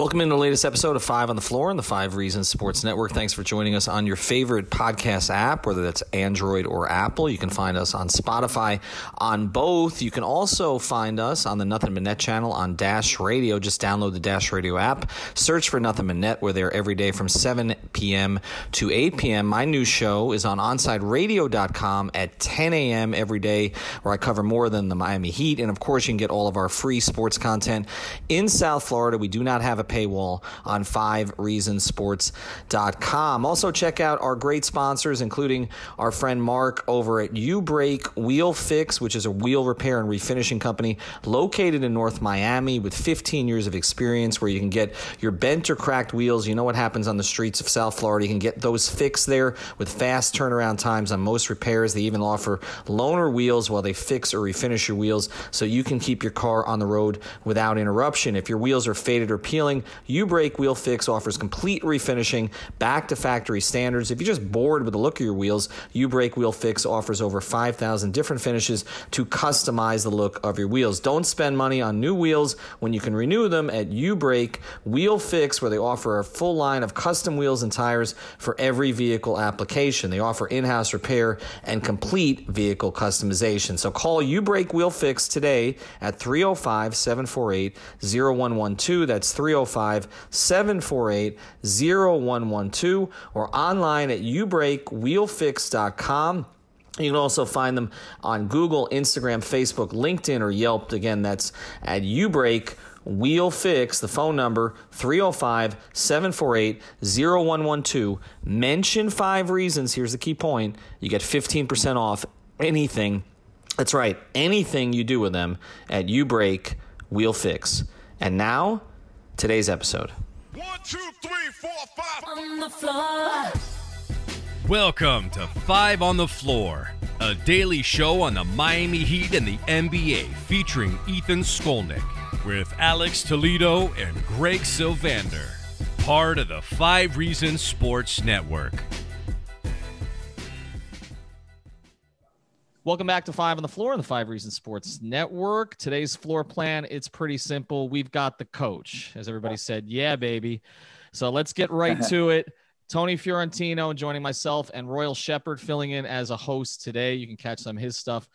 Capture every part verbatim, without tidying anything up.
Welcome into the latest episode of Five on the Floor on the Five Reasons Sports Network. Thanks for joining us on your favorite podcast app, whether that's Android or Apple. You can find us on Spotify on both. You can also find us on the Nothing But Net channel on Dash Radio. Just download the Dash Radio app. Search for Nothing But Net. We're there every day from seven p.m. to eight p.m. My new show is on on side radio dot com at ten a.m. every day, where I cover more than the Miami Heat. And, of course, you can get all of our free sports content in South Florida. We do not have a paywall on five reasons sports dot com. Also, check out our great sponsors, including our friend Mark over at U Break Wheel Fix, which is a wheel repair and refinishing company located in North Miami with fifteen years of experience, where you can get your bent or cracked wheels. You know what happens on the streets of South Florida. You can get those fixed there with fast turnaround times on most repairs. They even offer loaner wheels while they fix or refinish your wheels, so you can keep your car on the road without interruption. If your wheels are faded or peeling, U Break Wheel Fix offers complete refinishing back to factory standards. If you're just bored with the look of your wheels, U Break Wheel Fix offers over five thousand different finishes to customize the look of your wheels. Don't spend money on new wheels when you can renew them at U Break Wheel Fix, where they offer a full line of custom wheels and tires for every vehicle application. They offer in-house repair and complete vehicle customization. So call U Break Wheel Fix today at three oh five, seven four eight, oh one one two. That's three oh five, seven four eight, oh one one two, or online at u break wheel fix dot com. You can also find them on Google, Instagram, Facebook, LinkedIn, or Yelp. Again, that's at U Break Wheel Fix. The phone number, three oh five, seven four eight, oh one one two. Mention Five Reasons. Here's the key point. You get fifteen percent off anything. That's right, anything you do with them at U Break Wheel Fix. And now, today's episode. One, two, three, four, five. On the floor. Welcome to Five on the Floor, a daily show on the Miami Heat and the N B A, featuring Ethan Skolnick with Alex Toledo and Greg Sylvander, part of the Five Reasons Sports Network. Welcome back to Five on the Floor on the Five Reasons Sports Network. Today's floor plan, it's pretty simple. We've got the coach, as everybody said. Yeah, baby. So let's get right to it. Tony Fiorentino joining myself and Royal Shepherd filling in as a host today. You can catch some of his stuff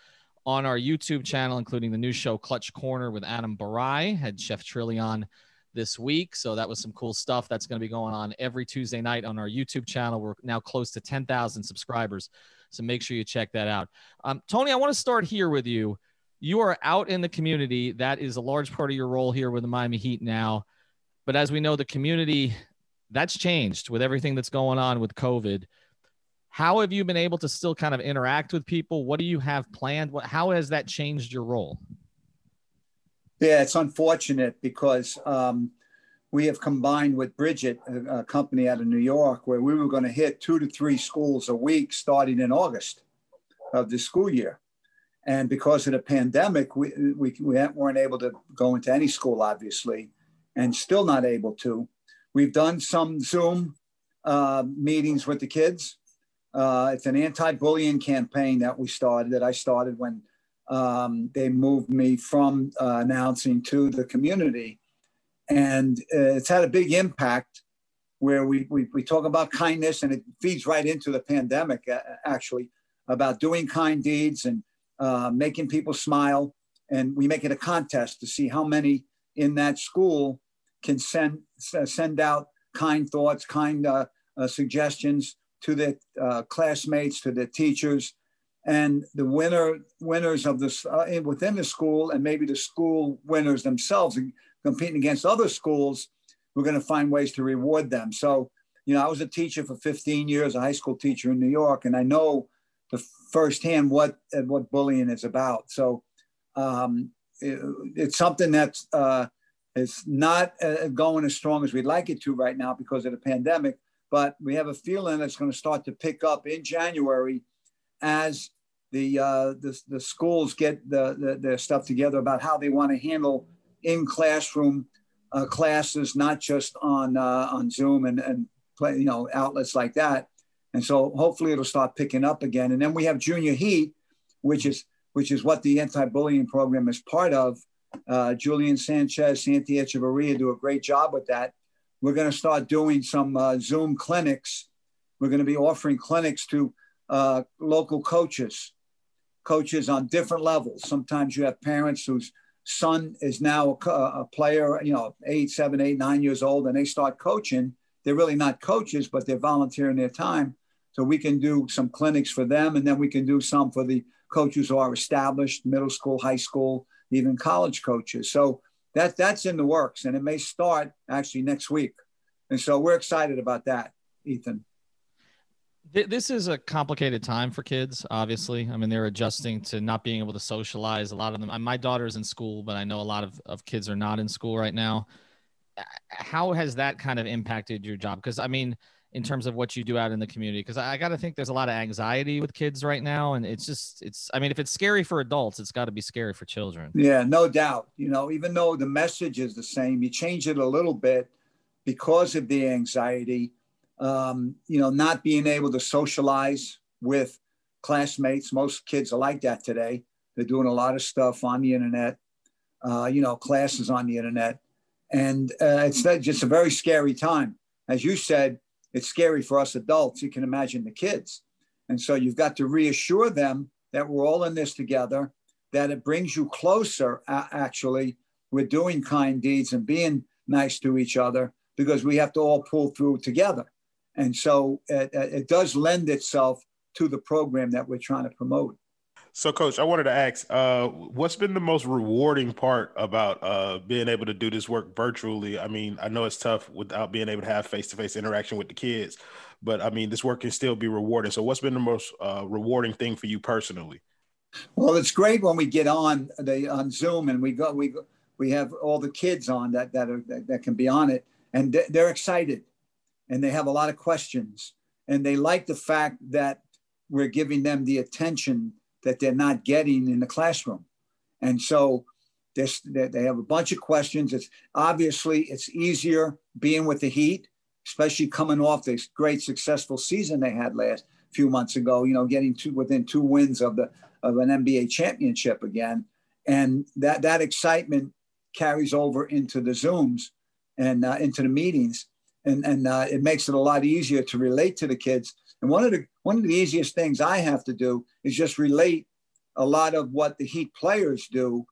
on our YouTube channel, including the new show Clutch Corner with Adam Barai. Had Chef Trillion this week, so that was some cool stuff. That's going to be going on every Tuesday night on our YouTube channel. We're now close to ten thousand subscribers. So make sure you check that out. Um, Tony, I want to start here with you. You are out in the community. That is a large part of your role here with the Miami Heat now. But as we know, the community, that's changed with everything that's going on with COVID. How have you been able to still kind of interact with people? What do you have planned? What, how has that changed your role? Yeah, it's unfortunate because um, we have combined with Bridget, a, a company out of New York, where we were going to hit two to three schools a week starting in August of the school year. And because of the pandemic, we, we, we weren't able to go into any school, obviously, and still not able to. We've done some Zoom uh, meetings with the kids. Uh, it's an anti-bullying campaign that we started, that I started when um, they moved me from uh, announcing to the community. And uh, it's had a big impact where we, we we talk about kindness, and it feeds right into the pandemic, uh, actually, about doing kind deeds and uh, making people smile. And we make it a contest to see how many in that school can send uh, send out kind thoughts, kind uh, uh, suggestions to their uh, classmates, to their teachers. And the winner winners of this uh, within the school, and maybe the school winners themselves, competing against other schools, we're going to find ways to reward them. So, you know, I was a teacher for fifteen years, a high school teacher in New York, and I know the firsthand what what bullying is about. So um, it, it's something that's uh, is not uh, going as strong as we'd like it to right now because of the pandemic, but we have a feeling that's going to start to pick up in January as the uh, the, the schools get the, the, their stuff together about how they want to handle in classroom uh, classes, not just on uh, on Zoom and, and play, you know, outlets like that. And so hopefully it'll start picking up again. And then we have Junior Heat, which is which is what the anti-bullying program is part of, Uh, Julian Sanchez, Santi Echevarria do a great job with that. We're going to start doing some uh, Zoom clinics. We're going to be offering clinics to uh, local coaches, coaches on different levels. Sometimes you have parents whose son is now a, a player, you know, eight, seven, eight, nine years old, and they start coaching. They're really not coaches, but they're volunteering their time. So we can do some clinics for them, and then we can do some for the coaches who are established, middle school, high school, even college coaches. So that that's in the works, and it may start actually next week. And so we're excited about that, Ethan. This is a complicated time for kids, obviously. I mean, they're adjusting to not being able to socialize. A lot of them, my daughter's in school, but I know a lot of, of kids are not in school right now. How has that kind of impacted your job? Because, I mean, in terms of what you do out in the community, because I, I got to think there's a lot of anxiety with kids right now. And it's just, it's, I mean, if it's scary for adults, it's got to be scary for children. Yeah, no doubt. You know, even though the message is the same, you change it a little bit because of the anxiety. Um, you know, not being able to socialize with classmates. Most kids are like that today. They're doing a lot of stuff on the internet, uh, you know, classes on the internet. And uh, it's just a very scary time. As you said, it's scary for us adults. You can imagine the kids. And so you've got to reassure them that we're all in this together, that it brings you closer, uh, actually. We're doing kind deeds and being nice to each other because we have to all pull through together. And so it, it does lend itself to the program that we're trying to promote. So, Coach, I wanted to ask, uh, what's been the most rewarding part about uh, being able to do this work virtually? I mean, I know it's tough without being able to have face-to-face interaction with the kids, but, I mean, this work can still be rewarding. So what's been the most uh, rewarding thing for you personally? Well, it's great when we get on the, on Zoom and we go, we go, we have all the kids on that that, are, that, that can be on it, and they're excited. And they have a lot of questions, and they like the fact that we're giving them the attention that they're not getting in the classroom. And so they have a bunch of questions. It's obviously it's easier being with the heat, especially coming off this great successful season they had last few months ago, you know, getting to within two wins of the, of an N B A championship again. And that, that excitement carries over into the Zooms and uh, into the meetings. And, and uh, it makes it a lot easier to relate to the kids. And one of the one of the easiest things I have to do is just relate a lot of what the Heat players do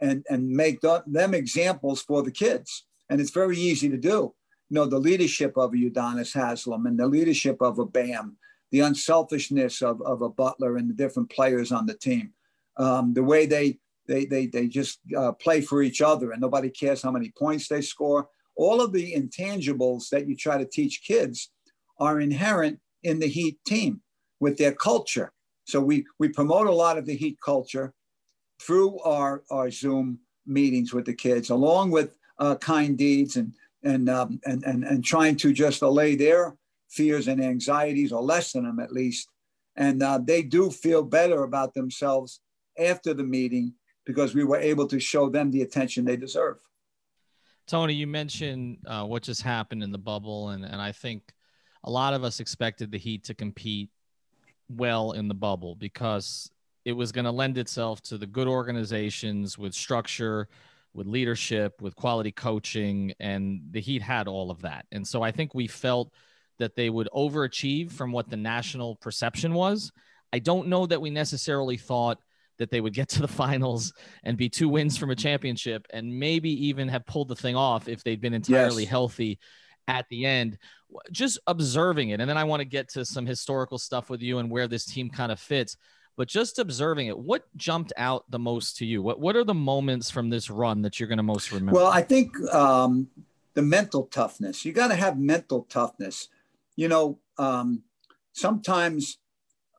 and, and make th- them examples for the kids. And it's very easy to do. You know, the leadership of a Udonis Haslam and the leadership of a Bam, the unselfishness of, of a Butler and the different players on the team, um, the way they, they, they, they just uh, play for each other and nobody cares how many points they score. All of the intangibles that you try to teach kids are inherent in the Heat team with their culture. So we we promote a lot of the Heat culture through our, our Zoom meetings with the kids, along with uh, kind deeds and and, um, and and and trying to just allay their fears and anxieties or lessen them at least. And uh, they do feel better about themselves after the meeting because we were able to show them the attention they deserve. Tony, you mentioned uh, what just happened in the bubble, and, and I think a lot of us expected the Heat to compete well in the bubble because it was going to lend itself to the good organizations with structure, with leadership, with quality coaching, and the Heat had all of that. And so I think we felt that they would overachieve from what the national perception was. I don't know that we necessarily thought that they would get to the finals and be two wins from a championship and maybe even have pulled the thing off if they'd been entirely yes. healthy at the end, just observing it. And then I want to get to some historical stuff with you and where this team kind of fits, but just observing it, what jumped out the most to you? What, what are the moments from this run that you're going to most remember? Well, I think um, the mental toughness, you got to have mental toughness, you know, um, sometimes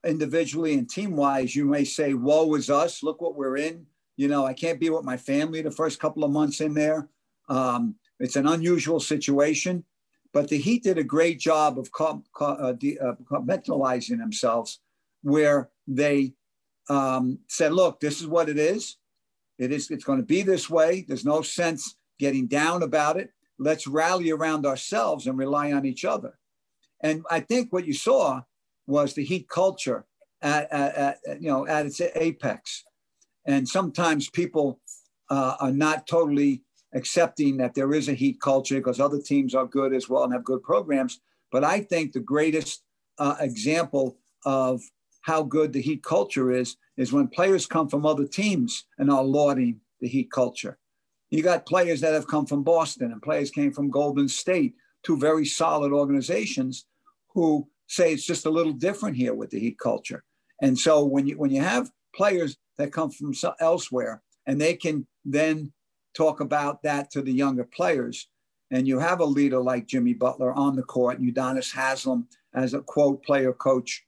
individually and team-wise, you may say, woe is us, look what we're in. You know, I can't be with my family the first couple of months in there. Um, it's an unusual situation, but the Heat did a great job of com- com- uh, de- uh, mentalizing themselves where they um, said, look, this is what it is. It is. It's going to be this way. There's no sense getting down about it. Let's rally around ourselves and rely on each other. And I think what you saw was the Heat culture at, at, at, you know, at its apex. And sometimes people uh, are not totally accepting that there is a Heat culture, because other teams are good as well and have good programs. But I think the greatest uh, example of how good the Heat culture is, is when players come from other teams and are lauding the Heat culture. You got players that have come from Boston, and players came from Golden State, two very solid organizations, who say it's just a little different here with the Heat culture. And so when you when you have players that come from elsewhere, and they can then talk about that to the younger players, and you have a leader like Jimmy Butler on the court, and Udonis Haslam as a, quote, player coach.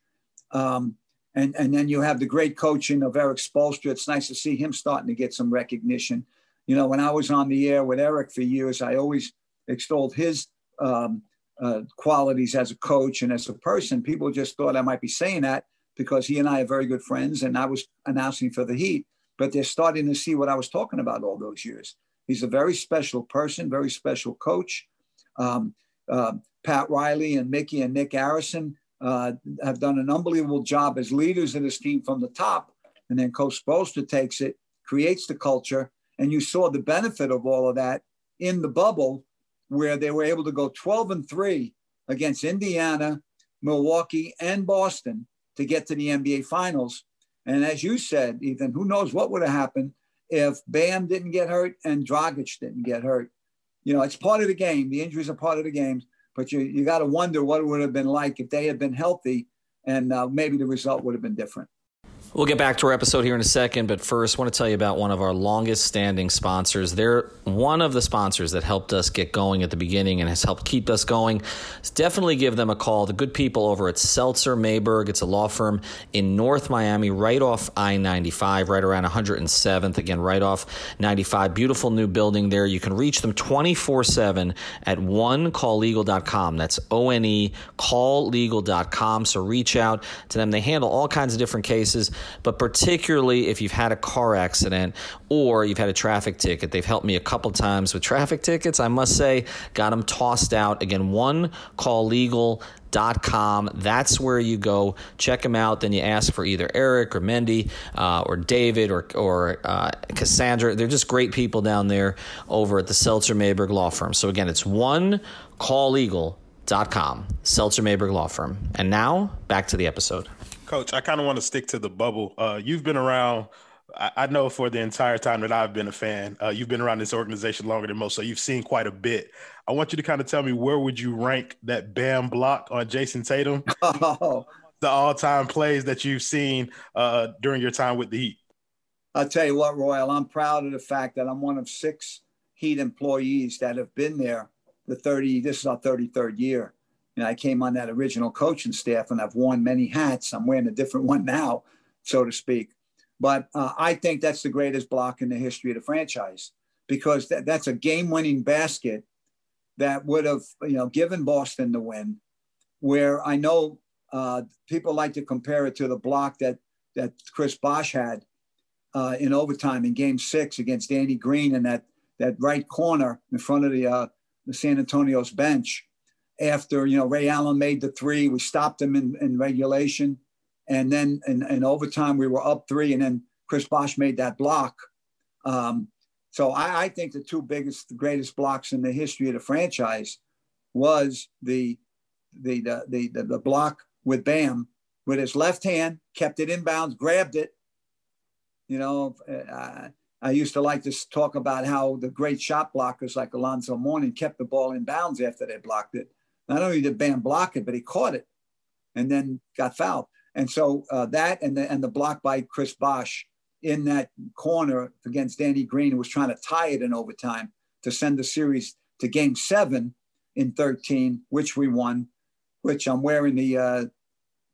Um, and, and then you have the great coaching of Eric Spoelstra. It's nice to see him starting to get some recognition. You know, when I was on the air with Eric for years, I always extolled his um, uh, qualities as a coach and as a person. People just thought I might be saying that because he and I are very good friends, and I was announcing for the Heat. But they're starting to see what I was talking about all those years. He's a very special person, very special coach. Um, uh, Pat Riley and Mickey and Nick Arison uh, have done an unbelievable job as leaders in this team from the top. And then Coach Spoelstra takes it, creates the culture. And you saw the benefit of all of that in the bubble, where they were able to go twelve and three against Indiana, Milwaukee, and Boston to get to the N B A Finals. And as you said, Ethan, who knows what would have happened if Bam didn't get hurt and Dragic didn't get hurt. You know, it's part of the game. The injuries are part of the game. But you you got to wonder what it would have been like if they had been healthy, and uh, maybe the result would have been different. We'll get back to our episode here in a second, but first I want to tell you about one of our longest standing sponsors. They're one of the sponsors that helped us get going at the beginning and has helped keep us going. So definitely give them a call. The good people over at Seltzer Mayberg. It's a law firm in North Miami, right off I ninety-five, right around one oh seventh. Again, right off ninety-five. Beautiful new building there. You can reach them twenty-four seven at one call legal dot com. That's O N E call legal dot com. So reach out to them. They handle all kinds of different cases, but particularly if you've had a car accident or you've had a traffic ticket. They've helped me a couple times with traffic tickets, I must say. Got them tossed out. Again, one call legal dot com. That's where you go. Check them out. Then you ask for either Eric or Mendy uh, or David or or uh, Cassandra. They're just great people down there over at the Seltzer Mayberg Law Firm. So again, it's one call legal dot com, Seltzer Mayberg Law Firm. And now, back to the episode. Coach, I kind of want to stick to the bubble. Uh, you've been around, I, I know for the entire time that I've been a fan, uh, you've been around this organization longer than most, so you've seen quite a bit. I want you to kind of tell me, where would you rank that Bam block on Jason Tatum? Oh. The all-time plays that you've seen uh, during your time with the Heat? I'll tell you what, Royal, I'm proud of the fact that I'm one of six Heat employees that have been there the thirty, this is our thirty-third year. And I came on that original coaching staff, and I've worn many hats. I'm wearing a different one now, so to speak. But uh, I think that's the greatest block in the history of the franchise, because th- that's a game-winning basket that would have, you know, given Boston the win, where I know uh, people like to compare it to the block that, that Chris Bosh had uh, in overtime in game six against Danny Green in that, that right corner in front of the, uh, the San Antonio's bench. After, you know, Ray Allen made the three, we stopped him in, in regulation. And then in, in overtime, we were up three, and then Chris Bosh made that block. Um, so I, I think the two biggest, the greatest blocks in the history of the franchise was the the the the, the, the block with Bam, with his left hand, kept it inbounds, grabbed it. You know, I, I used to like to talk about how the great shot blockers like Alonzo Mourning kept the ball inbounds after they blocked it. Not only did Bam block it, but he caught it and then got fouled. And so uh, that and the, and the block by Chris Bosh in that corner against Danny Green, who was trying to tie it in overtime to send the series to game seven in thirteen, which we won, which I'm wearing the uh,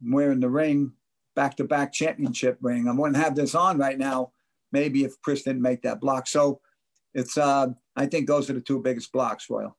I'm wearing the ring, back-to-back championship ring. I'm going to have this on right now, maybe if Chris didn't make that block. So it's uh, I think those are the two biggest blocks, Royal.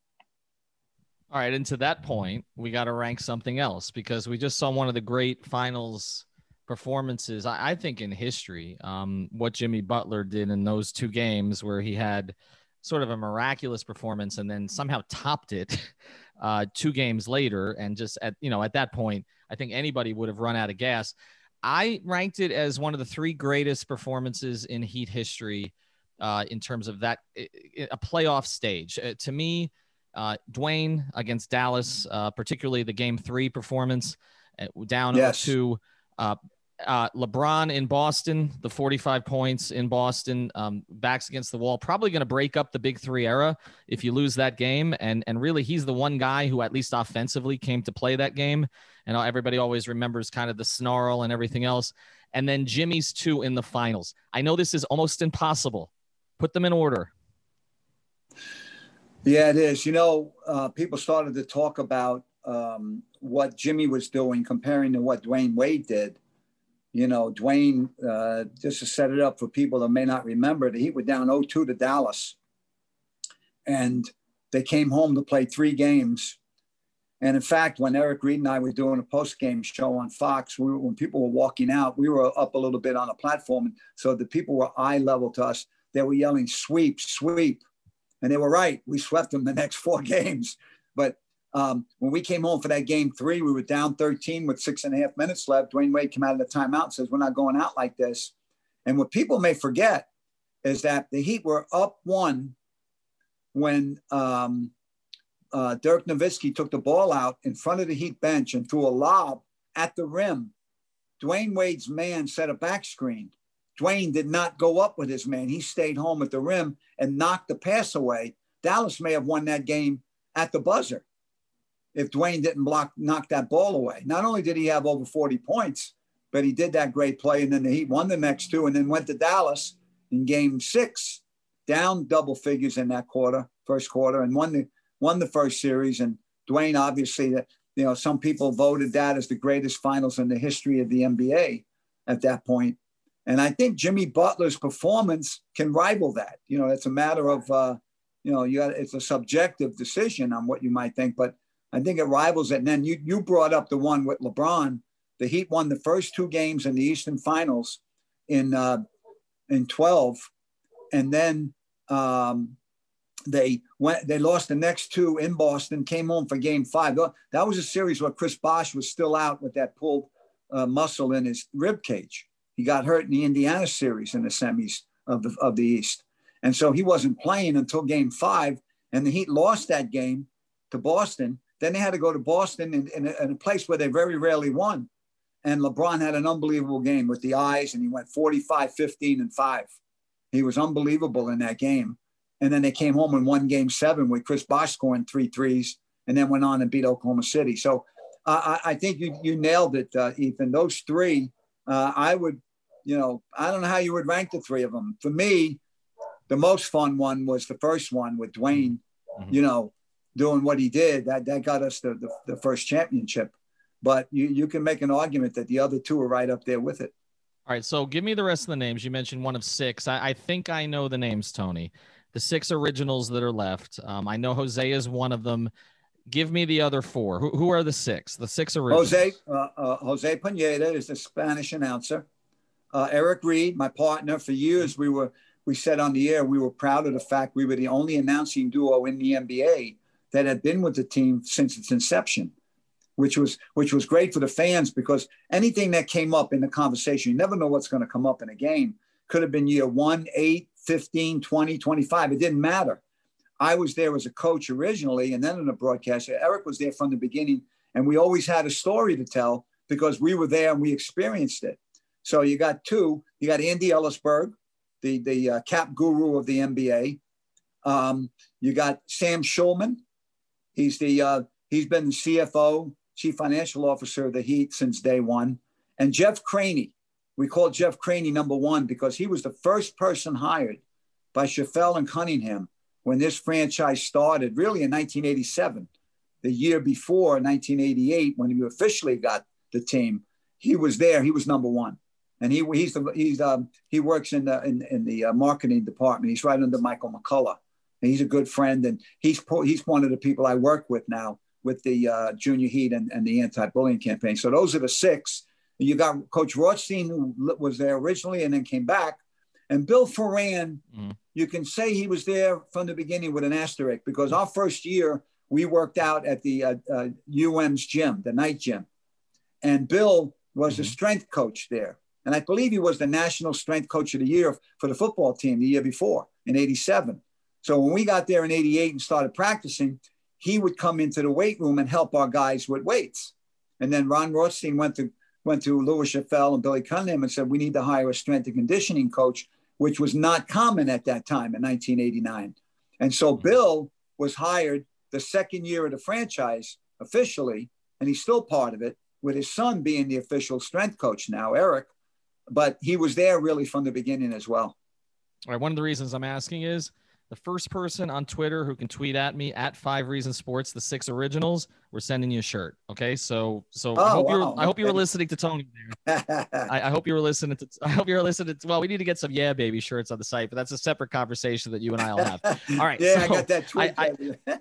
All right, and to that point, we got to rank something else, because we just saw one of the great finals performances, I, I think, in history. Um, what Jimmy Butler did in those two games, where he had sort of a miraculous performance and then somehow topped it uh, two games later. And just at, you know, at that point, I think anybody would have run out of gas. I ranked it as one of the three greatest performances in Heat history. uh, in terms of that, a playoff stage. Uh, to me, uh, Dwyane against Dallas, uh, particularly the game three performance uh, down yes. to uh, uh, LeBron in Boston, the forty-five points in Boston, um, backs against the wall, probably going to break up the big three era if you lose that game. And, and really, he's the one guy who at least offensively came to play that game. And everybody always remembers kind of the snarl and everything else. And then Jimmy's two in the finals. I know this is almost impossible. Put them in order. Yeah, it is. You know, uh, people started to talk about um, what Jimmy was doing comparing to what Dwyane Wade did. You know, Dwyane, uh, just to set it up for people that may not remember, the Heat were down oh two to Dallas. And they came home to play three games. And in fact, when Eric Reed and I were doing a post-game show on Fox, we were, when people were walking out, we were up a little bit on the platform. And so the people were eye level to us. They were yelling, sweep, sweep. And they were right. We swept them the next four games. But um, when we came home for that game three, we were down thirteen with six and a half minutes left. Dwyane Wade came out of the timeout and says, we're not going out like this. And what people may forget is that the Heat were up one when um, – Uh, Dirk Nowitzki took the ball out in front of the Heat bench and threw a lob at the rim. Dwyane Wade's man set a back screen. Dwyane did not go up with his man. He stayed home at the rim and knocked the pass away. Dallas may have won that game at the buzzer if Dwyane didn't block, knock that ball away. Not only did he have over forty points, but he did that great play, and then the Heat won the next two and then went to Dallas in game six, down double figures in that quarter, first quarter, and won the won the first series. And Dwyane, obviously, that, you know, some people voted that as the greatest finals in the history of the N B A at that point. And I think Jimmy Butler's performance can rival that. You know, it's a matter of, uh, you know, you got, it's a subjective decision on what you might think, but I think it rivals it. And then you, you brought up the one with LeBron. The Heat won the first two games in the Eastern Finals in, uh, in twelve. And then, um, They went. They lost the next two in Boston, came home for game five. That was a series where Chris Bosh was still out with that pulled uh, muscle in his rib cage. He got hurt in the Indiana series in the semis of the, of the East. And so he wasn't playing until game five. And the Heat lost that game to Boston. Then they had to go to Boston in, in, a, in a place where they very rarely won. And LeBron had an unbelievable game with the eyes, and he went forty-five, fifteen, and five. He was unbelievable in that game. And then they came home and won game seven with Chris Bosh scoring three threes and then went on and beat Oklahoma City. So uh, I, I think you you nailed it, uh, Ethan. Those three, uh, I would, you know, I don't know how you would rank the three of them. For me, the most fun one was the first one with Dwyane, mm-hmm. you know, doing what he did. That that got us the, the, the first championship. But you, you can make an argument that the other two are right up there with it. All right, so give me the rest of the names. You mentioned one of six. I, I think I know the names, Tony. The six originals that are left. Um, I know Jose is one of them. Give me the other four. Who, who are the six? The six originals. Jose uh, uh, Jose Pineda is the Spanish announcer. Uh, Eric Reed, my partner for years, we were we said on the air we were proud of the fact we were the only announcing duo in the N B A that had been with the team since its inception, which was which was great for the fans because anything that came up in the conversation, you never know what's going to come up in a game. Could have been year one, eight. fifteen, twenty, twenty-five, it didn't matter. I was there as a coach originally and then in a broadcaster. Eric was there from the beginning, and we always had a story to tell because we were there and we experienced it. So you got two. You got Andy Ellisberg, the, the uh, cap guru of the N B A. Um, you got Sam Schulman. He's, the, uh, he's been the C F O, chief financial officer of the Heat since day one. And Jeff Craney. We called Jeff Craney number one because he was the first person hired by Chaffel and Cunningham when this franchise started, really in nineteen eighty-seven, the year before nineteen eighty-eight, when we officially got the team. He was there. He was number one, and he he's the, he's um, he works in the in, in the uh, marketing department. He's right under Michael McCullough, and he's a good friend, and he's he's one of the people I work with now with the uh, Junior Heat and, and the anti-bullying campaign. So those are the six. You got Coach Rothstein, who was there originally and then came back. And Bill Ferran, mm. you can say he was there from the beginning with an asterisk because our first year we worked out at the uh, uh, U M's gym, the night gym. And Bill was mm-hmm. the strength coach there. And I believe he was the National Strength Coach of the Year for the football team the year before in eighty-seven. So when we got there in eighty-eight and started practicing, he would come into the weight room and help our guys with weights. And then Ron Rothstein went to went to Louis Chaffel and Billy Cunningham and said, we need to hire a strength and conditioning coach, which was not common at that time in nineteen eighty-nine. And so Bill was hired the second year of the franchise officially, and he's still part of it, with his son being the official strength coach now, Eric. But he was there really from the beginning as well. All right. One of the reasons I'm asking is the first person on Twitter who can tweet at me at Five Reason Sports, the six originals, we're sending you a shirt. Okay. So, so oh, I hope wow. you're, I hope you were listening to Tony. There. I, I hope you were listening to, I hope you were listening to, well, we need to get some Yeah Baby shirts on the site, but that's a separate conversation that you and I will have. All right. Yeah, so I got that tweet. I, I,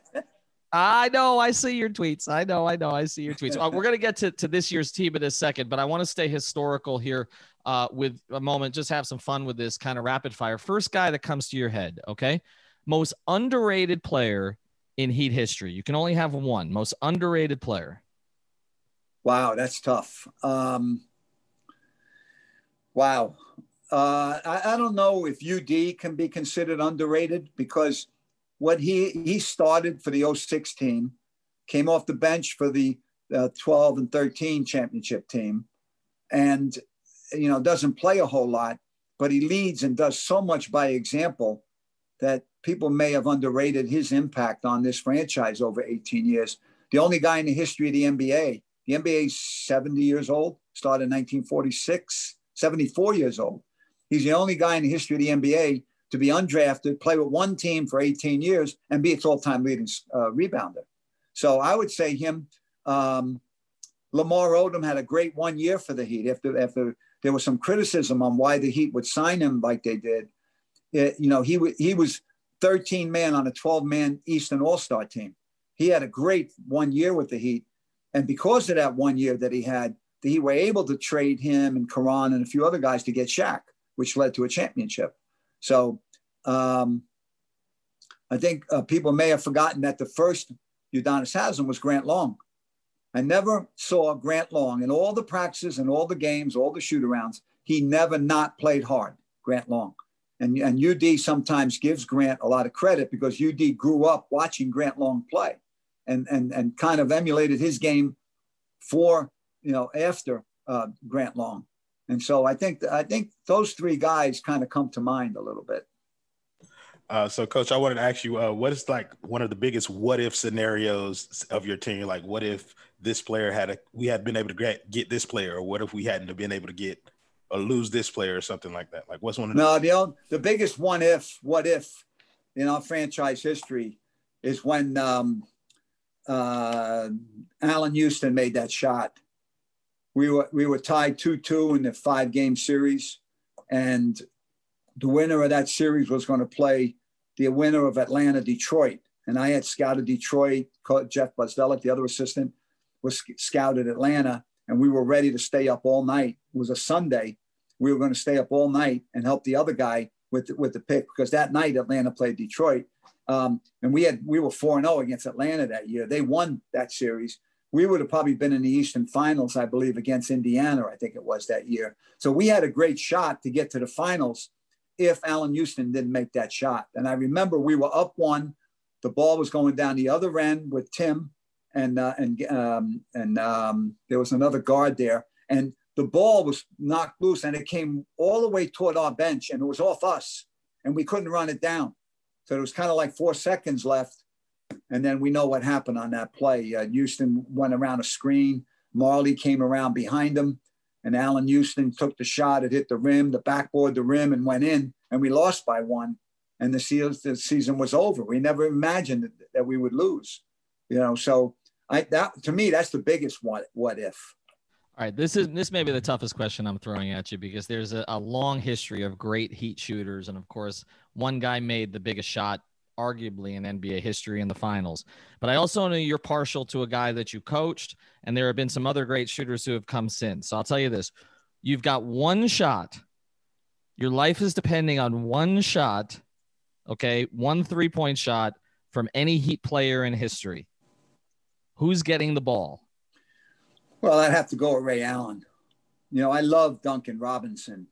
I know. I see your tweets. I know. I know. I see your tweets. We're going to get to, to this year's team in a second, but I want to stay historical here uh, with a moment. Just have some fun with this kind of rapid fire. First guy that comes to your head. Okay. Most underrated player in Heat history. You can only have one. Most underrated player. Wow. That's tough. Um, wow. Uh, I, I don't know if U D can be considered underrated because What he he started for the oh six team, came off the bench for the uh, twelve and thirteen championship team, and you know doesn't play a whole lot, but he leads and does so much by example that people may have underrated his impact on this franchise over eighteen years. The only guy in the history of the N B A, the N B A's seventy years old, started in nineteen forty-six, seventy-four years old. He's the only guy in the history of the N B A to be undrafted, play with one team for eighteen years, and be its all-time leading uh, rebounder. So I would say him. Um, Lamar Odom had a great one year for the Heat after after there was some criticism on why the Heat would sign him like they did. It, you know, he, w- he was thirteen-man on a twelve-man Eastern All-Star team. He had a great one year with the Heat, and because of that one year that he had, the Heat were able to trade him and Karan and a few other guys to get Shaq, which led to a championship. So um, I think uh, people may have forgotten that the first Udonis Haslam was Grant Long. I never saw Grant Long in all the practices and all the games, all the shoot-arounds. He never not played hard, Grant Long. And, and U D sometimes gives Grant a lot of credit because U D grew up watching Grant Long play and, and, and kind of emulated his game for, you know, after uh, Grant Long. And so I think I think those three guys kind of come to mind a little bit. Uh, so, Coach, I wanted to ask you, uh, what is like one of the biggest what if scenarios of your team? Like, what if this player had a we had been able to get, get this player, or what if we hadn't have been able to get or lose this player or something like that? Like, what's one of the no the old, the biggest one if what if in our franchise history is when um, uh, Alan Houston made that shot. We were we were tied two two in the five-game series, and the winner of that series was going to play the winner of Atlanta-Detroit. And I had scouted Detroit. Jeff Bozdelik, the other assistant, was scouted Atlanta, and we were ready to stay up all night. It was a Sunday. We were going to stay up all night and help the other guy with the, with the pick because that night Atlanta played Detroit, um, and we had we were four and oh against Atlanta that year. They won that series. We would have probably been in the Eastern Finals, I believe, against Indiana, I think it was that year. So we had a great shot to get to the finals if Alan Houston didn't make that shot. And I remember we were up one. The ball was going down the other end with Tim, and uh, and um, and um, there was another guard there. And the ball was knocked loose, and it came all the way toward our bench, and it was off us, and we couldn't run it down. So it was kind of like four seconds left. And then we know what happened on that play. Uh, Houston went around a screen. Marley came around behind him. And Allen Houston took the shot. It hit the rim, the backboard, the rim, and went in. And we lost by one. And the season was over. We never imagined that we would lose. You know, so I, that to me, that's the biggest what, what if. All right, this is this may be the toughest question I'm throwing at you because there's a, a long history of great Heat shooters. And, of course, one guy made the biggest shot arguably in N B A history in the finals. But I also know you're partial to a guy that you coached, and there have been some other great shooters who have come since. So I'll tell you this. You've got one shot. Your life is depending on one shot, okay, one three-point shot from any Heat player in history. Who's getting the ball? Well, I'd have to go with Ray Allen. You know, I love Duncan Robinson,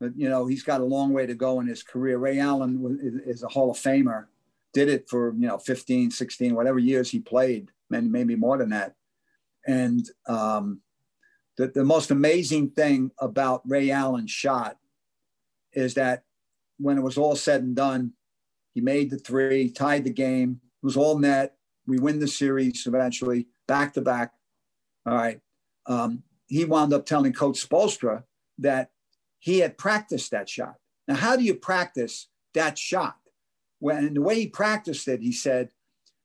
but, you know, he's got a long way to go in his career. Ray Allen was, is a Hall of Famer, did it for, you know, fifteen, sixteen, whatever years he played, and maybe more than that. And um, the, the most amazing thing about Ray Allen's shot is that when it was all said and done, he made the three, tied the game. It was all net. We win the series eventually, back to back. All right. Um, he wound up telling Coach Spoelstra that he had practiced that shot. Now, how do you practice that shot? When, and the way he practiced it, he said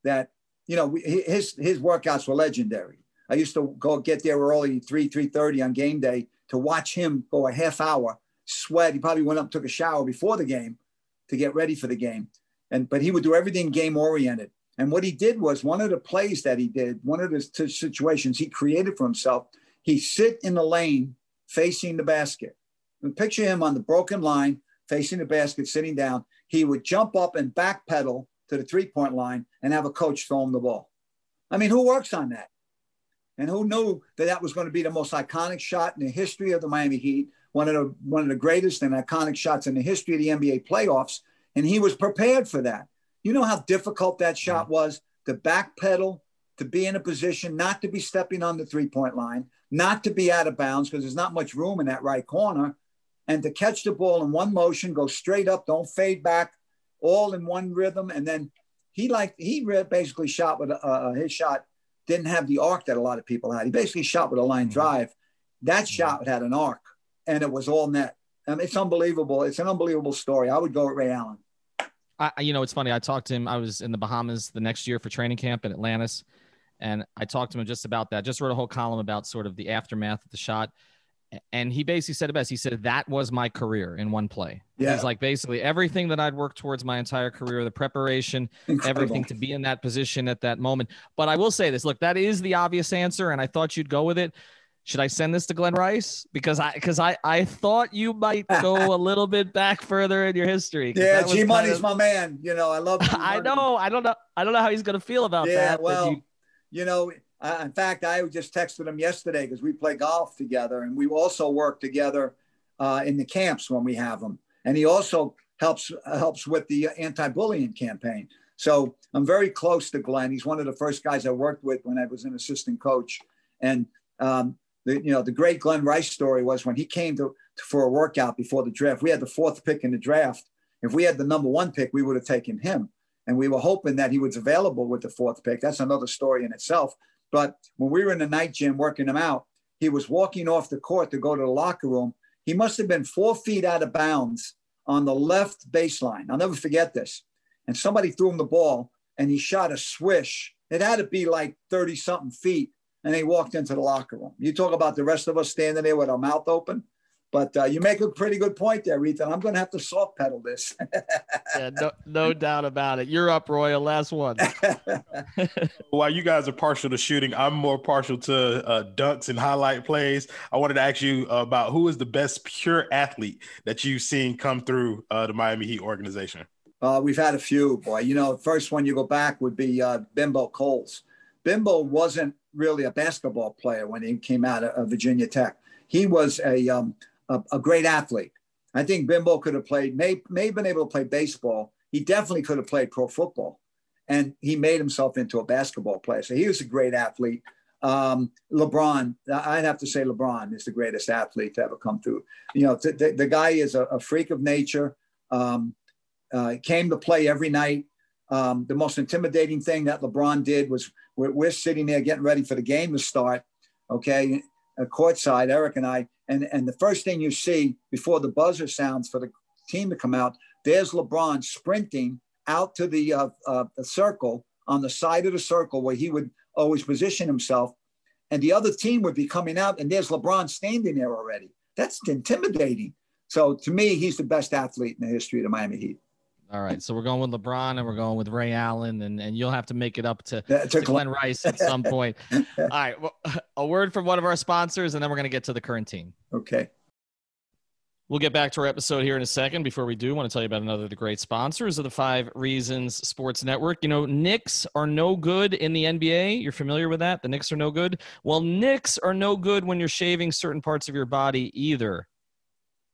that, you know, his his workouts were legendary. I used to go get there early, three, three thirty on game day to watch him go a half hour, sweat. He probably went up and took a shower before the game to get ready for the game. And but he would do everything game-oriented. And what he did was, one of the plays that he did, one of the t- situations he created for himself, he sit in the lane facing the basket. And picture him on the broken line, facing the basket, sitting down. He would jump up and backpedal to the three-point line and have a coach throw him the ball. I mean, who works on that? And who knew that that was going to be the most iconic shot in the history of the Miami Heat, one of the, one of the greatest and iconic shots in the history of the N B A playoffs, and he was prepared for that. You know how difficult that shot was to backpedal, to be in a position not to be stepping on the three-point line, not to be out of bounds because there's not much room in that right corner, and to catch the ball in one motion, go straight up, don't fade back, all in one rhythm. And then he liked, he basically shot with a, uh, his shot didn't have the arc that a lot of people had. He basically shot with a line drive. That shot had an arc, and it was all net. I mean, it's unbelievable. It's an unbelievable story. I would go with Ray Allen. I, you know, it's funny. I talked to him. I was in the Bahamas the next year for training camp in Atlantis, and I talked to him just about that. Just wrote a whole column about sort of the aftermath of the shot. And he basically said it best. He said, that was my career in one play. Yeah. He's like, basically everything that I'd worked towards my entire career, the preparation, incredible, everything to be in that position at that moment. But I will say this, look, that is the obvious answer, and I thought you'd go with it. Should I send this to Glenn Rice? Because I because I, I thought you might go a little bit back further in your history. Yeah, G Money's kind of my man. You know, I love G Money. I know. I don't know. I don't know how he's going to feel about yeah, that. Yeah, well, you, you know, I, in fact, I just texted him yesterday because we play golf together, and we also work together uh, in the camps when we have them. And he also helps helps with the anti-bullying campaign. So I'm very close to Glenn. He's one of the first guys I worked with when I was an assistant coach, and um, The, you know, the great Glenn Rice story was when he came to, to for a workout before the draft. We had the fourth pick in the draft. If we had the number one pick, we would have taken him. And we were hoping that he was available with the fourth pick. That's another story in itself. But when we were in the night gym working him out, he was walking off the court to go to the locker room. He must have been four feet out of bounds on the left baseline. I'll never forget this. And somebody threw him the ball, and he shot a swish. It had to be like thirty-something feet. And they walked into the locker room. You talk about the rest of us standing there with our mouth open. But uh, you make a pretty good point there, Ethan. I'm going to have to soft pedal this. yeah, no, no doubt about it. You're up, Royal. Last one. While you guys are partial to shooting, I'm more partial to uh, dunks and highlight plays. I wanted to ask you about who is the best pure athlete that you've seen come through uh, the Miami Heat organization? Uh, we've had a few, boy. You know, first one you go back would be uh, Bimbo Coles. Bimbo wasn't really a basketball player when he came out of Virginia Tech. He was a um, a, a great athlete. I think Bimbo could have played, may, may have been able to play baseball. He definitely could have played pro football, and he made himself into a basketball player. So he was a great athlete. Um, LeBron, I'd have to say LeBron is the greatest athlete to ever come through. You know, th- th- the guy is a, a freak of nature. Um, uh, came to play every night. Um, the most intimidating thing that LeBron did was we're, we're sitting there getting ready for the game to start, okay, uh, courtside, Eric and I, and, and the first thing you see before the buzzer sounds for the team to come out, there's LeBron sprinting out to the, uh, uh, the circle, on the side of the circle where he would always position himself, and the other team would be coming out, and there's LeBron standing there already. That's intimidating. So to me, he's the best athlete in the history of the Miami Heat. All right, so we're going with LeBron and we're going with Ray Allen, and, and you'll have to make it up to, to, to Glenn Rice at some point. All right, well, a word from one of our sponsors, and then we're going to get to the current team. Okay. We'll get back to our episode here in a second. Before we do, I want to tell you about another of the great sponsors of the Five Reasons Sports Network. You know, Knicks are no good in the N B A. You're familiar with that? The Knicks are no good. Well, Knicks are no good when you're shaving certain parts of your body either.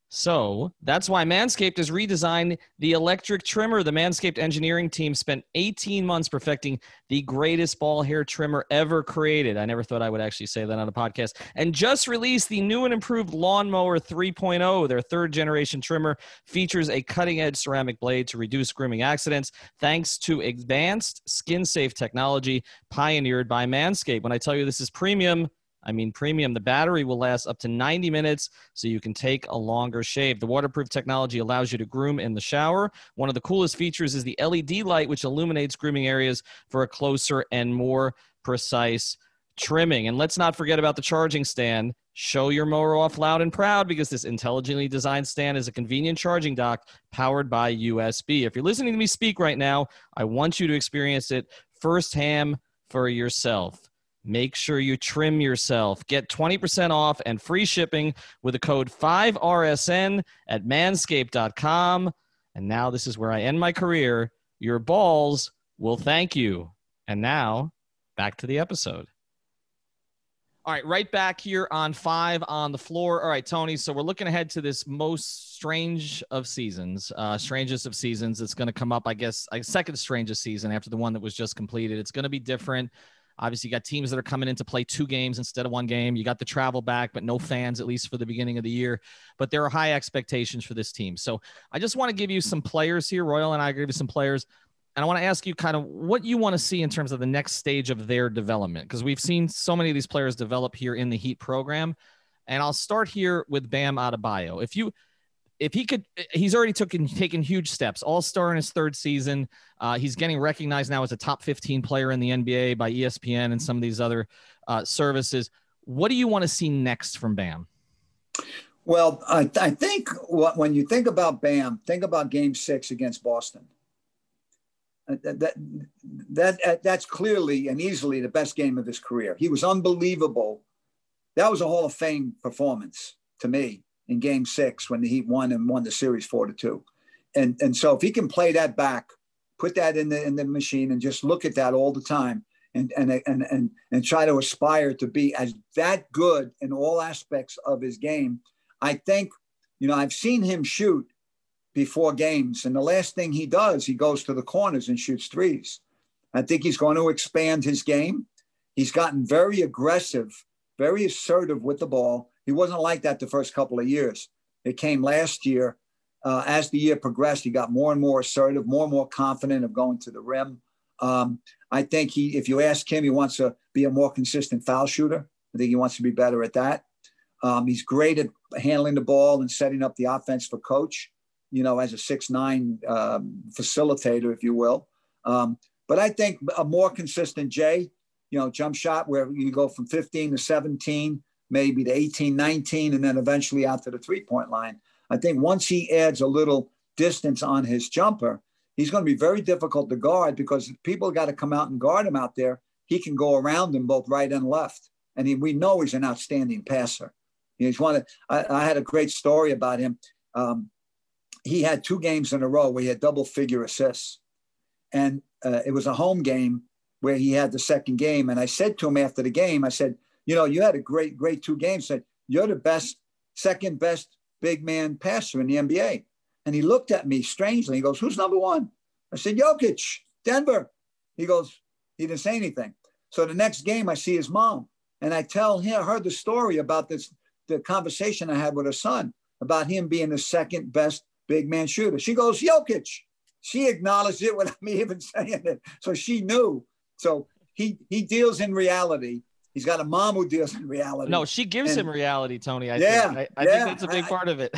So that's why Manscaped has redesigned the electric trimmer. The Manscaped engineering team spent eighteen months perfecting the greatest ball hair trimmer ever created. I never thought I would actually say that on a podcast. And just released the new and improved Lawnmower three point oh. Their third generation trimmer features a cutting edge ceramic blade to reduce grooming accidents thanks to advanced skin safe technology pioneered by Manscaped. When I tell you this is premium, I mean premium. The battery will last up to ninety minutes, so you can take a longer shave. The waterproof technology allows you to groom in the shower. One of the coolest features is the L E D light, which illuminates grooming areas for a closer and more precise trimming. And let's not forget about the charging stand. Show your mower off loud and proud, because this intelligently designed stand is a convenient charging dock powered by U S B. If you're listening to me speak right now, I want you to experience it firsthand for yourself. Make sure you trim yourself. Get twenty percent off and free shipping with the code five R S N at manscaped dot com. And now this is where I end my career. Your balls will thank you. And now back to the episode. All right, right back here on Five on the Floor. All right, Tony, so we're looking ahead to this most strange of seasons, uh, strangest of seasons. It's going to come up, I guess, a second strangest season after the one that was just completed. It's going to be different. Obviously, you got teams that are coming in to play two games instead of one game. You got the travel back, but no fans, at least for the beginning of the year. But there are high expectations for this team. So I just want to give you some players here. Royal and I give you some players. And I want to ask you kind of what you want to see in terms of the next stage of their development, because we've seen so many of these players develop here in the Heat program. And I'll start here with Bam Adebayo. If you... If he could, he's already taken, taken huge steps. All-star in his third season. Uh, he's getting recognized now as a top fifteen player in the N B A by E S P N and some of these other uh, services. What do you want to see next from Bam? Well, I, th- I think w- when you think about Bam, think about game six against Boston. Uh, that, that, that uh, that's clearly and easily the best game of his career. He was unbelievable. That was a Hall of Fame performance to me. In game six when the Heat won and won the series four to two. And and so if he can play that back, put that in the in the machine and just look at that all the time and and and and, and try to aspire to be as that good in all aspects of his game. I think, you know, I've seen him shoot before games, and the last thing he does, he goes to the corners and shoots threes. I think he's going to expand his game. He's gotten very aggressive, very assertive with the ball. He wasn't like that the first couple of years. It came last year. Uh, as the year progressed, he got more and more assertive, more and more confident of going to the rim. Um, I think he, if you ask him, he wants to be a more consistent foul shooter. I think he wants to be better at that. Um, he's great at handling the ball and setting up the offense for coach, you know, as a six nine um, facilitator, if you will. Um, but I think a more consistent Jay, you know, jump shot where you go from fifteen to seventeen, maybe to eighteen, nineteen, and then eventually out to the three-point line. I think once he adds a little distance on his jumper, he's going to be very difficult to guard because people got to come out and guard him out there. He can go around them both right and left. And he, we know he's an outstanding passer. He's one of, I, I had a great story about him. Um, he had two games in a row where he had double-figure assists. And uh, it was a home game where he had the second game. And I said to him after the game, I said, you know, you had a great, great two games. Said you're the best, second best big man passer in the N B A. And he looked at me strangely. He goes, who's number one? I said, Jokic, Denver. He goes, he didn't say anything. So the next game I see his mom. And I tell him, I heard the story about this, the conversation I had with her son about him being the second best big man shooter. She goes, Jokic. She acknowledged it without me even saying it. So she knew. So he he deals in reality. He's got a mom who deals in reality. No, she gives and, him reality, Tony. I yeah, think. I, I yeah, think that's a big I, part of it.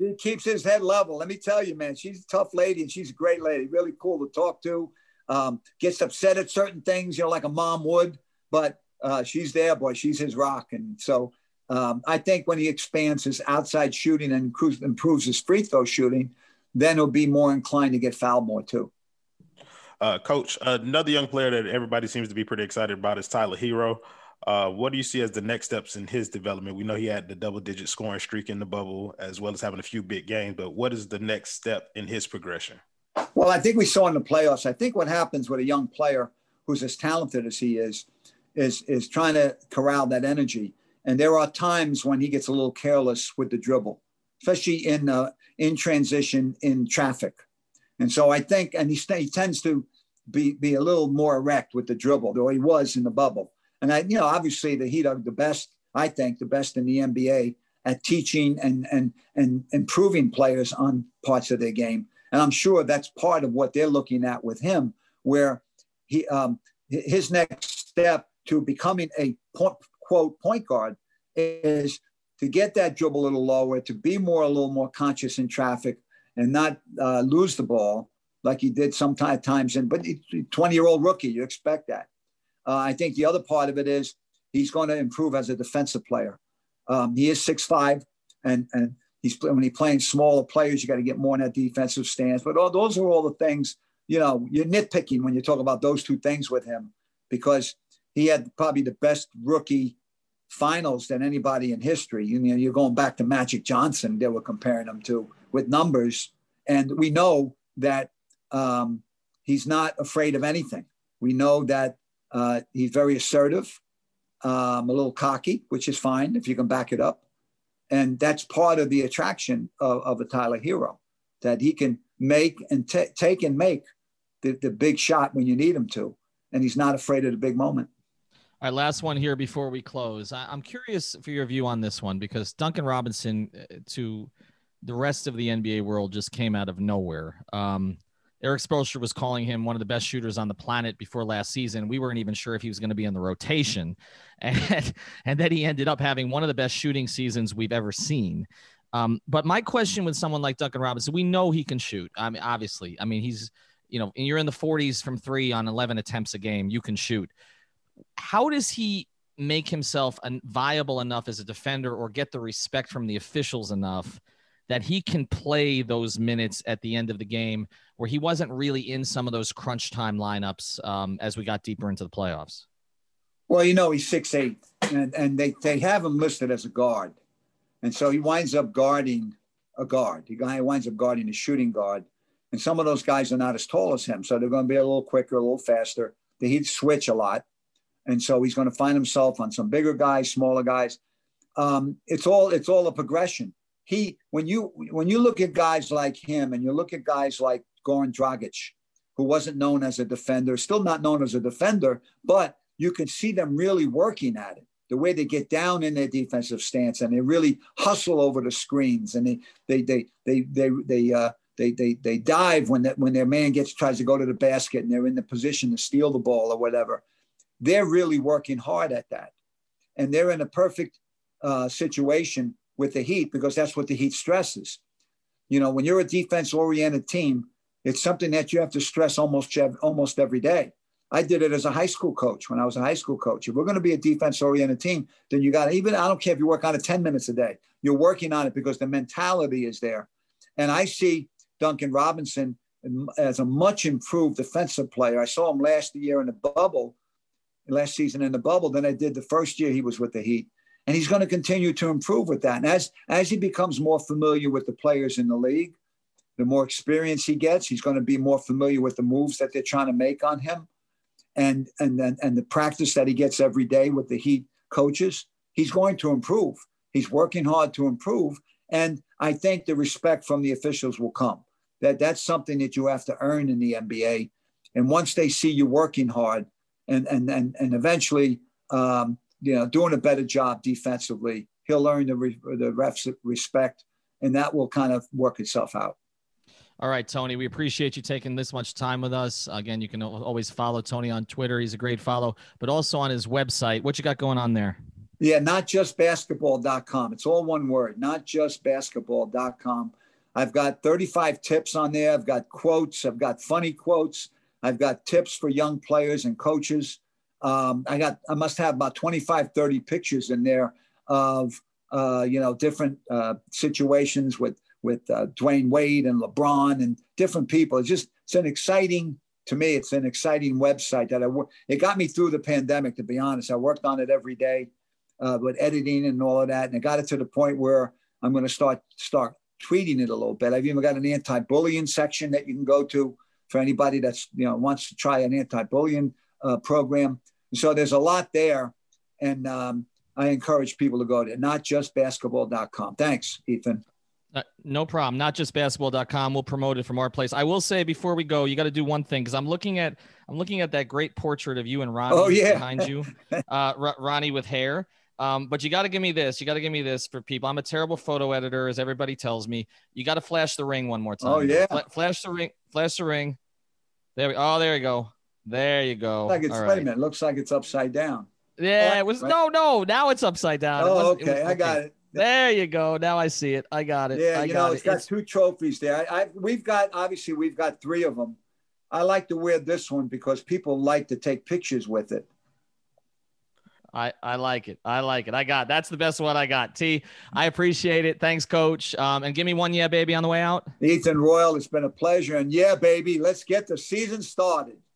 He keeps his head level. Let me tell you, man, she's a tough lady and she's a great lady. Really cool to talk to. Um, gets upset at certain things, you know, like a mom would, but uh, she's there, boy. She's his rock. And so um, I think when he expands his outside shooting and improves his free throw shooting, then he'll be more inclined to get fouled more too. Uh, coach, another young player that everybody seems to be pretty excited about is Tyler Herro. Uh, what do you see as the next steps in his development? We know he had the double-digit scoring streak in the bubble, as well as having a few big games, but what is the next step in his progression? Well, I think we saw in the playoffs, I think what happens with a young player who's as talented as he is, is, is trying to corral that energy. And there are times when he gets a little careless with the dribble, especially in uh, in transition, in traffic. And so I think, and he, st- he tends to be, be a little more erect with the dribble, though he was in the bubble. And I, you know, obviously the Heat are the best, I think, the best in the N B A at teaching and and and improving players on parts of their game. And I'm sure that's part of what they're looking at with him, where he um, his next step to becoming a point, quote point guard is to get that dribble a little lower, to be more a little more conscious in traffic, and not uh, lose the ball like he did sometimes. And but twenty-year-old rookie, you expect that. Uh, I think the other part of it is he's going to improve as a defensive player. Um, he is six five, and and he's when he's playing smaller players, you got to get more in that defensive stance. But all, those are all the things, you know, you're nitpicking when you talk about those two things with him, because he had probably the best rookie finals than anybody in history. You know, you're going back to Magic Johnson, they were comparing him to with numbers. And we know that um, he's not afraid of anything. We know that Uh, he's very assertive, um, a little cocky, which is fine if you can back it up. And that's part of the attraction of, of a Tyler Herro, that he can make and t- take and make the, the big shot when you need him to. And he's not afraid of the big moment. All right, last one here before we close. I- I'm curious for your view on this one, because Duncan Robinson uh, to the rest of the N B A world just came out of nowhere. Um Eric Spoelstra was calling him one of the best shooters on the planet before last season. We weren't even sure if he was going to be in the rotation. And, and then he ended up having one of the best shooting seasons we've ever seen. Um, but my question with someone like Duncan Robinson, we know he can shoot. I mean, obviously, I mean, he's, you know, you're in the forties from three on eleven attempts a game. You can shoot. How does he make himself viable enough as a defender or get the respect from the officials enough that he can play those minutes at the end of the game where he wasn't really in some of those crunch time lineups um, as we got deeper into the playoffs? Well, you know, he's six eight, and, and they, they have him listed as a guard. And so he winds up guarding a guard. He winds up guarding a shooting guard. And some of those guys are not as tall as him, so they're going to be a little quicker, a little faster. He'd switch a lot. And so he's going to find himself on some bigger guys, smaller guys. Um, it's all it's all a progression. He, when you when you look at guys like him and you look at guys like Goran Dragic, who wasn't known as a defender, still not known as a defender, but you can see them really working at it, the way they get down in their defensive stance and they really hustle over the screens and they they they they they they they, uh, they, they, they dive when that when their man gets tries to go to the basket and they're in the position to steal the ball or whatever. They're really working hard at that, and they're in a perfect uh, situation with the Heat, because that's what the Heat stresses. You know, when you're a defense-oriented team, it's something that you have to stress almost, almost every day. I did it as a high school coach when I was a high school coach. If we're going to be a defense-oriented team, then you got to, even, I don't care if you work on it ten minutes a day, you're working on it because the mentality is there. And I see Duncan Robinson as a much improved defensive player. I saw him last year in the bubble, last season in the bubble, than I did the first year he was with the Heat. And he's going to continue to improve with that. And as, as he becomes more familiar with the players in the league, the more experience he gets, he's going to be more familiar with the moves that they're trying to make on him. And, and, and, and the practice that he gets every day with the Heat coaches, he's going to improve. He's working hard to improve. And I think the respect from the officials will come. That that's something that you have to earn in the N B A. And once they see you working hard and, and, and, and eventually, um, you know, doing a better job defensively, he'll earn the, re- the refs' respect, and that will kind of work itself out. All right, Tony, we appreciate you taking this much time with us. Again, you can always follow Tony on Twitter. He's a great follow, but also on his website. What you got going on there? Yeah, not just basketball dot com. It's all one word, not just basketball dot com. I've got thirty-five tips on there. I've got quotes. I've got funny quotes. I've got tips for young players and coaches. Um, I got, I must have about twenty-five, thirty pictures in there of, uh, you know, different uh, situations with, with uh, Dwyane Wade and LeBron and different people. It's just, it's an exciting to me, it's an exciting website that I work. It got me through the pandemic, to be honest. I worked on it every day uh, with editing and all of that. And I got it to the point where I'm going to start, start tweeting it a little bit. I've even got an anti-bullying section that you can go to for anybody that's, you know, wants to try an anti-bullying uh, program. So there's a lot there. And um, I encourage people to go to not just basketball dot com. Thanks, Ethan. Uh, no problem. not just basketball dot com. We'll promote it from our place. I will say before we go, you got to do one thing, because I'm looking at I'm looking at that great portrait of you and Ronnie oh, yeah. behind you, uh, R- Ronnie with hair. Um, but you got to give me this. You got to give me this for people. I'm a terrible photo editor, as everybody tells me. You got to flash the ring one more time. Oh yeah, Fla- flash the ring. Flash the ring. There we. Oh, there you go. There you go. Looks like it's, wait a minute. Looks like it's upside down. Yeah, it was right. no, no. Now it's upside down. Oh, it was, okay. It was, I got it. There you go. Now I see it. I got it. Yeah, I you got know, it's it. got it's... two trophies there. I, I we've got obviously we've got three of them. I like to wear this one because people like to take pictures with it. I, I like it. I like it. I got that's the best one I got. T, I appreciate it. Thanks, Coach. Um, and give me one yeah, baby, on the way out. Ethan Royal, it's been a pleasure. And yeah, baby, let's get the season started.